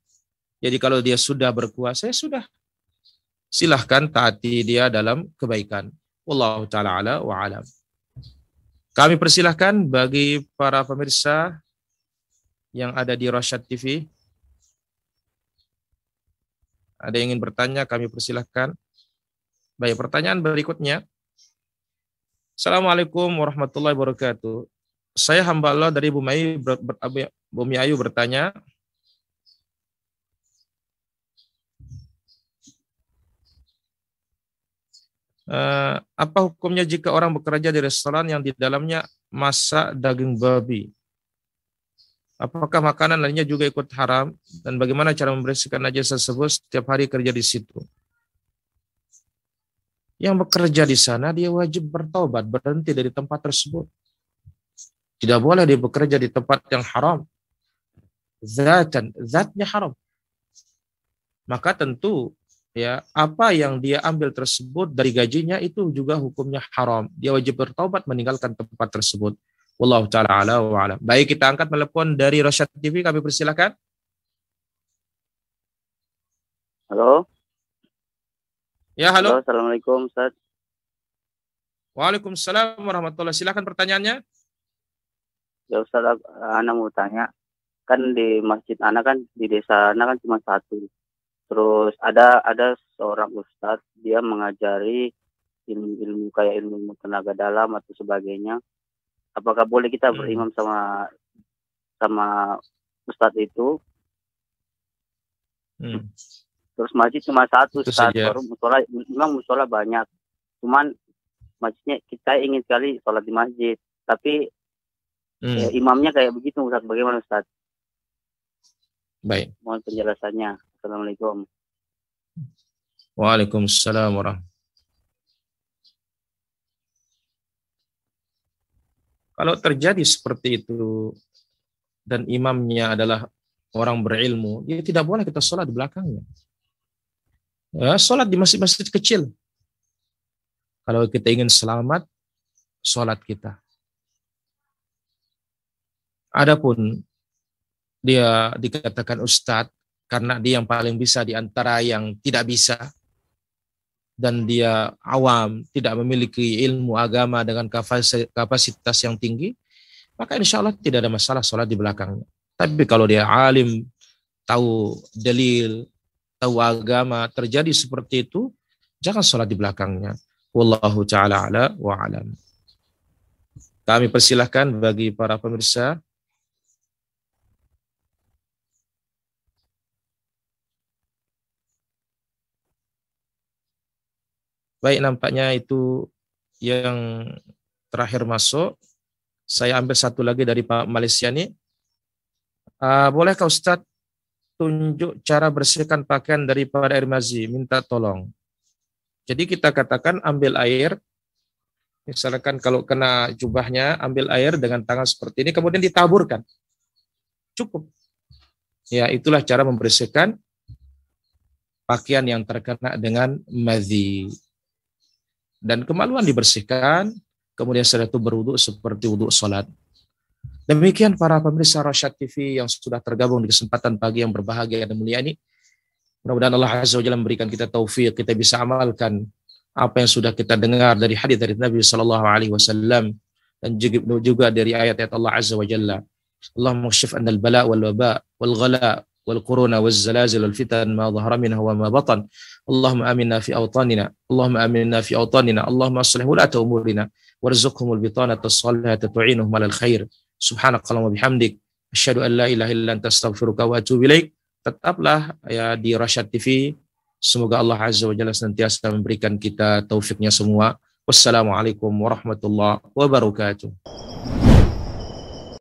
Jadi kalau dia sudah berkuasa, ya sudah, silahkan taati dia dalam kebaikan. Wallahu taala ala wa alam. Kami persilahkan bagi para pemirsa yang ada di Rasyaad TV. Ada yang ingin bertanya, kami persilahkan. Baik, pertanyaan berikutnya. Assalamualaikum warahmatullahi wabarakatuh. Saya hamba Allah dari Bumi Ayu bertanya. Apa hukumnya jika orang bekerja di restoran yang di dalamnya masak daging babi? Apakah makanan lainnya juga ikut haram? Dan bagaimana cara membersihkan najis tersebut setiap hari kerja di situ? Yang bekerja di sana dia wajib bertobat, berhenti dari tempat tersebut. Tidak boleh dia bekerja di tempat yang haram. Zatnya haram. maka tentu ya apa yang dia ambil tersebut dari gajinya itu juga hukumnya haram. Dia wajib bertaubat meninggalkan tempat tersebut. Wallahu ta'ala ala wa alam. Baik, kita angkat telepon dari Rasyaad TV, kami persilakan. Halo. Ya, halo. Halo, assalamualaikum Ustaz. Waalaikumsalam warahmatullahi. Silakan pertanyaannya. Ya Ustaz, ana mau tanya. Kan di masjid ana kan di desa ana kan cuma satu. Terus ada seorang ustadz, dia mengajari ilmu-ilmu kayak ilmu tenaga dalam atau sebagainya. Apakah boleh kita berimam sama ustadz itu? Terus masjid cuma satu, ustadz. Memang musola banyak. Cuman masjidnya kita ingin sekali sholat di masjid, tapi ya, imamnya kayak begitu ustadz. Bagaimana ustadz? Baik. Mohon penjelasannya. Assalamualaikum. Waalaikumsalam warahmatullahi. Kalau terjadi seperti itu dan imamnya adalah orang berilmu, ya tidak boleh kita sholat di belakangnya. Ya, sholat di masjid-masjid kecil. Kalau kita ingin selamat, sholat kita. Adapun dia dikatakan ustadz karena dia yang paling bisa di antara yang tidak bisa, dan dia awam, tidak memiliki ilmu agama dengan kapasitas yang tinggi, maka insya Allah tidak ada masalah sholat di belakangnya. Tapi kalau dia alim, tahu dalil, tahu agama, terjadi seperti itu, jangan sholat di belakangnya. Wallahu ta'ala ala wa alam. Kami persilahkan bagi para pemirsa. Baik, nampaknya itu yang terakhir masuk. Saya ambil satu lagi dari Pak Malaysia nih. Bolehkah Ustadz tunjuk cara bersihkan pakaian daripada air mazi? Minta tolong. Jadi kita katakan ambil air. Misalkan kalau kena jubahnya, ambil air dengan tangan seperti ini, kemudian ditaburkan. Cukup. Ya, itulah cara membersihkan pakaian yang terkena dengan mazi. Dan kemaluan dibersihkan, kemudian setelah itu berwudu seperti wudu sholat. Demikian para pemirsa Rasyaad TV yang sudah tergabung di kesempatan pagi yang berbahagia dan mulia ini. Mudah-mudahan Allah Azza wa Jalla memberikan kita taufik, kita bisa amalkan apa yang sudah kita dengar dari hadis dari Nabi Sallallahu Alaihi Wasallam dan juga dari ayat-ayat Allah Azza wa Jalla. Allahumma kshif anna al-bala wal-waba wal-ghala wal-quruna wal-zalazil wal-fitan ma dhahara minha wa ma batan. Allahumma aminna fi awtanina, Allahumma aminna fi awtanina, Allahumma aslih ulata umurina warzuqhumul bitanata as-salihata tu'inuhum 'alal khair. Subhanakallahumma wa bihamdik, asyhadu an la ilaha illa anta astaghfiruka wa atubu ilaik. Tetaplah ya di Rasyaad TV. Semoga Allah Azza wa Jalla senantiasa memberikan kita taufiknya semua. Wassalamualaikum warahmatullahi wabarakatuh.